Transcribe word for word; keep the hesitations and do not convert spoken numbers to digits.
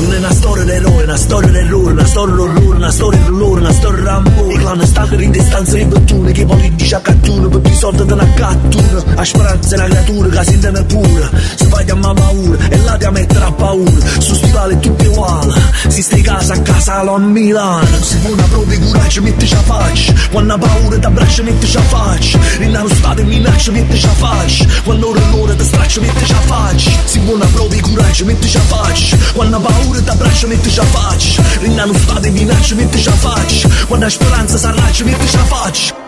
Non è una storia d'eroe, è una storia d'errore, una storia d'orrore, una storia d'allora, una storia d'amore. I clan staccano in distanza di bottone, che i politici accattano per più soldi di una cattura. La speranza è una creatura che si intende pura, si va a mamma paura e là ti metterà a paura. Su stivale è tutto uguale, si stai casa a Casalo a Milano. Se vuoi una prova di coraggio mettici a faccia, quando ha paura ti abbraccio mettici a faccia, rinna lo stato e minaccia mettici a faccia, quando ora l'ora ti straccio mettici a faccia. Se vuoi una prova di coraggio mettici a faccia, quando ha paura ti abbraccio mettici a faccia, rinna lo stato e minaccia mettici a faccia, quando la speranza si arraccia mettici a faccia.